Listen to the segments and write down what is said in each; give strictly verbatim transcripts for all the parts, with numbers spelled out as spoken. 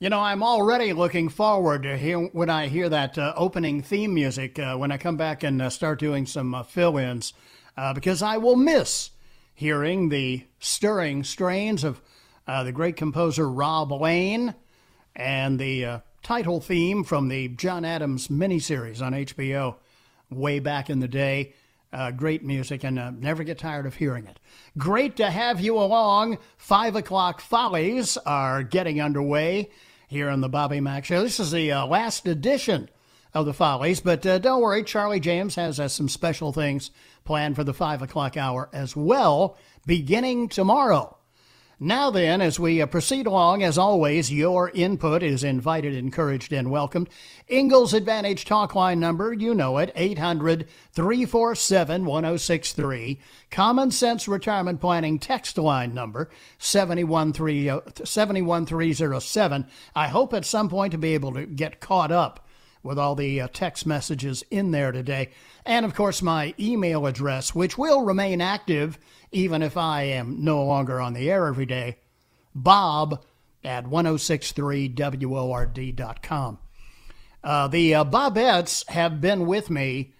You know, I'm already looking forward to hear, when I hear that uh, opening theme music, uh, when I come back and uh, start doing some uh, fill-ins, uh, because I will miss hearing the stirring strains of uh, the great composer Rob Lane and the uh, title theme from the John Adams miniseries on H B O way back in the day. Uh, great music, and uh, never get tired of hearing it. Great to have you along. Five o'clock follies are getting underway here on the Bobby Mack Show. This is the uh, last edition of the follies, but uh, don't worry, Charlie James has uh, some special things planned for the five o'clock hour as well, beginning tomorrow. Now then, as we uh, proceed along, as always, your input is invited, encouraged, and welcomed. Ingles Advantage talk line number, you know it, eight hundred, three four seven, one oh six three. Common Sense Retirement Planning text line number, seven one three oh seven. I hope at some point to be able to get caught up with all the uh, text messages in there today. And, of course, my email address, which will remain active even if I am no longer on the air every day, bob at ten sixty-three word dot com. Uh, the uh, Bobettes have been with me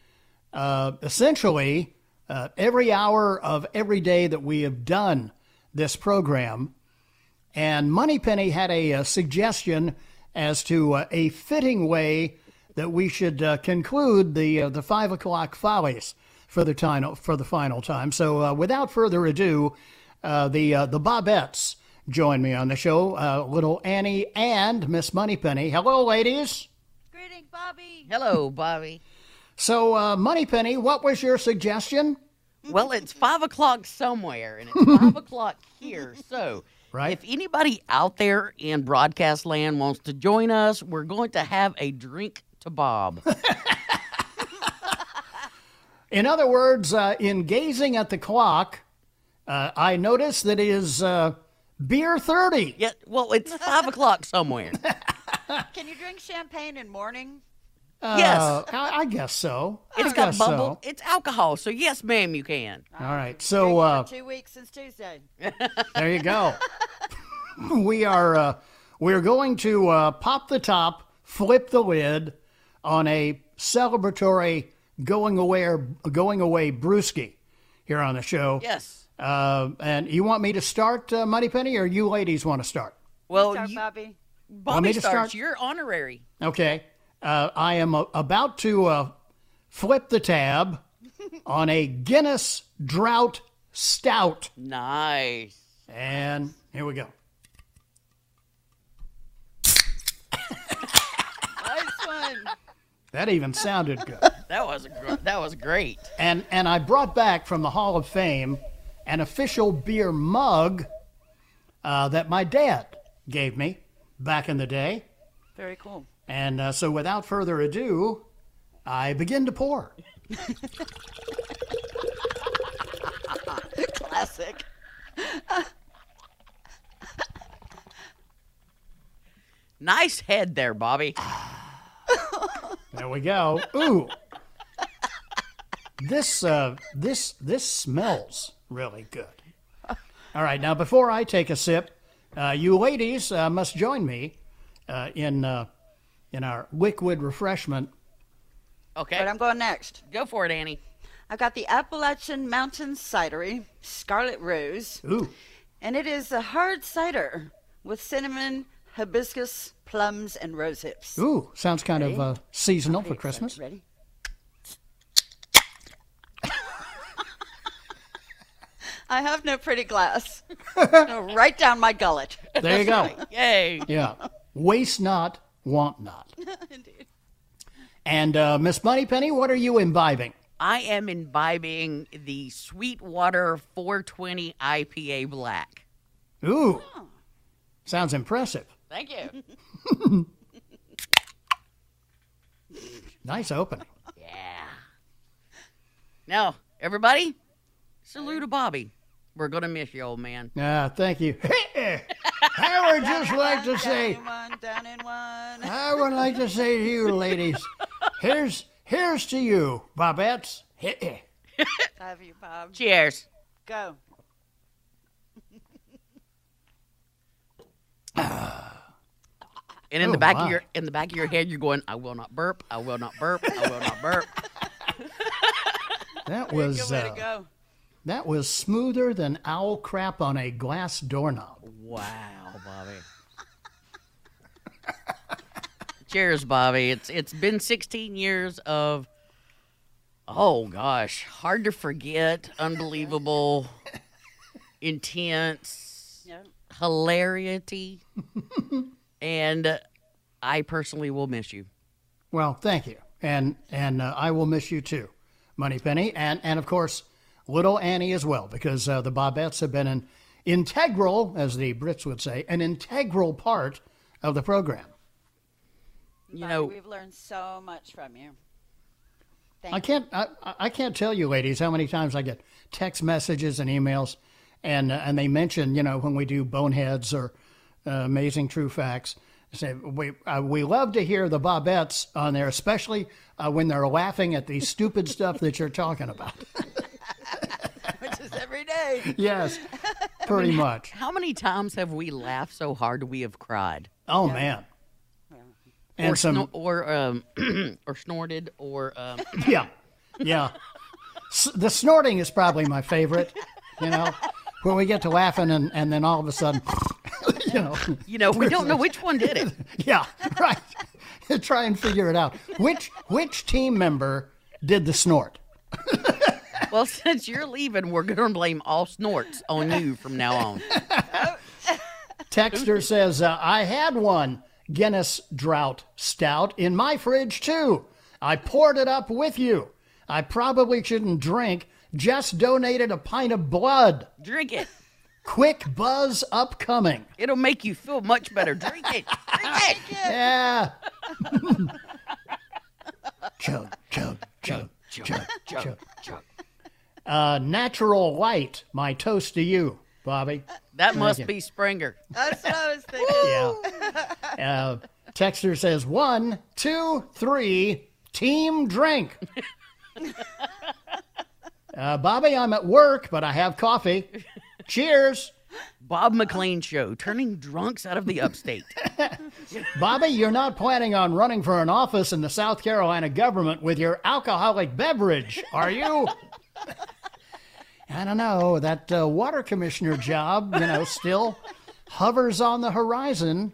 uh, essentially uh, every hour of every day that we have done this program. And Moneypenny had a, a suggestion as to uh, a fitting way that we should uh, conclude the uh, the five o'clock follies for the time, for the final time. So uh, without further ado, uh, the uh, the Bobettes join me on the show. Uh, little Annie and Miss Moneypenny. Hello, ladies. Greeting, Bobby. Hello, Bobby. So uh, Moneypenny, what was your suggestion? Well, it's five o'clock somewhere, and it's five o'clock here. So. Right. If anybody out there in broadcast land wants to join us, we're going to have a drink to Bob. In other words, uh, in gazing at the clock, uh, I notice that it is uh, beer thirty. Yeah, well, it's five o'clock somewhere. Can you drink champagne in morning? Uh, yes, I, I guess so. It's I got bubble. So. It's alcohol, so yes, ma'am, you can. All right, All right. so uh, two weeks since Tuesday. There you go. we are uh, we are going to uh, pop the top, flip the lid on a celebratory going away going away brewski here on the show. Yes. Uh, and you want me to start, uh, Moneypenny, or you ladies want to start? Well, start, you, Bobby. Bobby starts. Start? You're honorary. Okay. Uh, I am a, about to uh, flip the tab on a Guinness Draught Stout. Nice. And here we go. Nice one. That even sounded good. That was a gr- that was great. And and I brought back from the Hall of Fame an official beer mug uh, that my dad gave me back in the day. Very cool. And uh, so without further ado, I begin to pour. Classic. Nice head there, Bobby. There we go. Ooh. This uh, this this smells really good. All right, now before I take a sip, uh, you ladies uh, must join me uh, in... Uh, in our liquid refreshment. Okay. But I'm going next. Go for it, Annie. I've got the Appalachian Mountain Cidery, Scarlet Rose. Ooh. And it is a hard cider with cinnamon, hibiscus, plums, and rose hips. Ooh, sounds kind Ready? of uh, seasonal for Christmas. Ready? I have no pretty glass. Right down my gullet. There you go. Yay. Yeah. Waste not, want not. Indeed. And uh, Miss Moneypenny, what are you imbibing? I am imbibing the Sweetwater four twenty I P A Black. Ooh. Oh. Sounds impressive. Thank you. Nice opening. Yeah. Now, everybody, salute to Bobby. We're going to miss you, old man. Ah, thank you. I would just like to say, one, down in one. I would like to say to you, ladies, here's here's to you, Bobettes. Love you, Bob. Cheers. Go. And in oh, the back wow. of your in the back of your head, you're going, I will not burp. I will not burp. I will not burp. That was uh, go. that was smoother than owl crap on a glass doorknob. Wow, Bobby. Cheers, Bobby. It's it's been sixteen years of, oh gosh, hard to forget, unbelievable, intense, yep. hilarity, and I personally will miss you. Well, thank you, and and uh, I will miss you too, Moneypenny, and and of course, little Annie as well, because uh, the Bobettes have been an integral, as the Brits would say, an integral part of the program. You Bobby, know, we've learned so much from you. Thank I can't, I, I can't tell you, ladies, how many times I get text messages and emails, and uh, and they mention, you know, when we do boneheads or uh, amazing true facts, they say we uh, we love to hear the Bobettes on there, especially uh, when they're laughing at the stupid stuff that you're talking about, which is every day. Yes, pretty I mean, much. How many times have we laughed so hard we have cried? Oh yeah. man. And or, some, snor or, um, or snorted, or... Um. Yeah, yeah. S the snorting is probably my favorite, you know, where we get to laughing and, and then all of a sudden, you know... You know, we don't know which one did it. Yeah, right. Try and figure it out. Which, which team member did the snort? Well, since you're leaving, we're going to blame all snorts on you from now on. Texter says, uh, I had one Guinness Draught Stout in my fridge too. I poured it up with you. I probably shouldn't drink. Just donated a pint of blood. Drink it. Quick buzz upcoming. It'll make you feel much better. Drink it. Drink it. Yeah. Chug, chug, chug, chug, chug, chug. Uh, natural light. My toast to you, Bobby. That must be Springer. That's what I was thinking. Yeah. Uh, Texter says, one, two, three, team drink. Uh, Bobby, I'm at work, but I have coffee. Cheers. Bob McLean Show, turning drunks out of the upstate. Bobby, you're not planning on running for an office in the South Carolina government with your alcoholic beverage, are you? I don't know, that uh, water commissioner job, you know, still hovers on the horizon,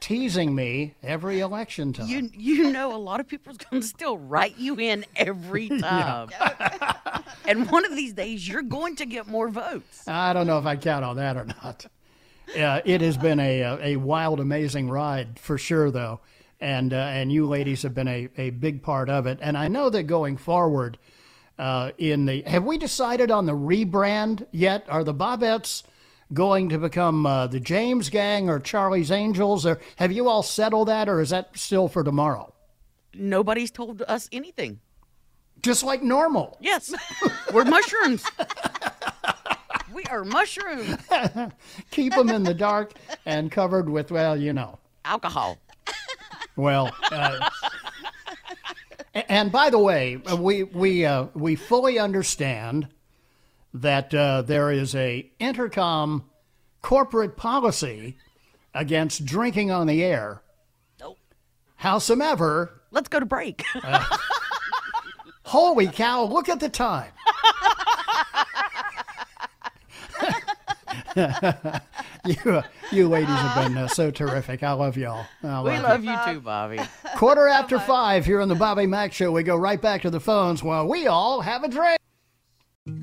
teasing me every election time. You, you know, a lot of people's going to still write you in every time. Yeah. And one of these days, you're going to get more votes. I don't know if I count on that or not. Uh, it has been a, a wild, amazing ride for sure, though. And, uh, and you ladies have been a, a big part of it. And I know that going forward... Uh, in the have we decided on the rebrand yet? Are the Bobettes going to become uh, the James Gang or Charlie's Angels? Or have you all settled that, or is that still for tomorrow? Nobody's told us anything. Just like normal. Yes, we're mushrooms. We are mushrooms. Keep them in the dark and covered with, well, you know, alcohol. Well. Uh, And by the way, we we uh, we fully understand that uh, there is a intercom corporate policy against drinking on the air. Nope. Howsomever, let's go to break. Uh, holy cow! Look at the time. you, you ladies have been uh, so terrific. I love y'all. I love we love you, you too, Bobby. Quarter after oh, five here on the Bobby Mack Show. We go right back to the phones while we all have a drink.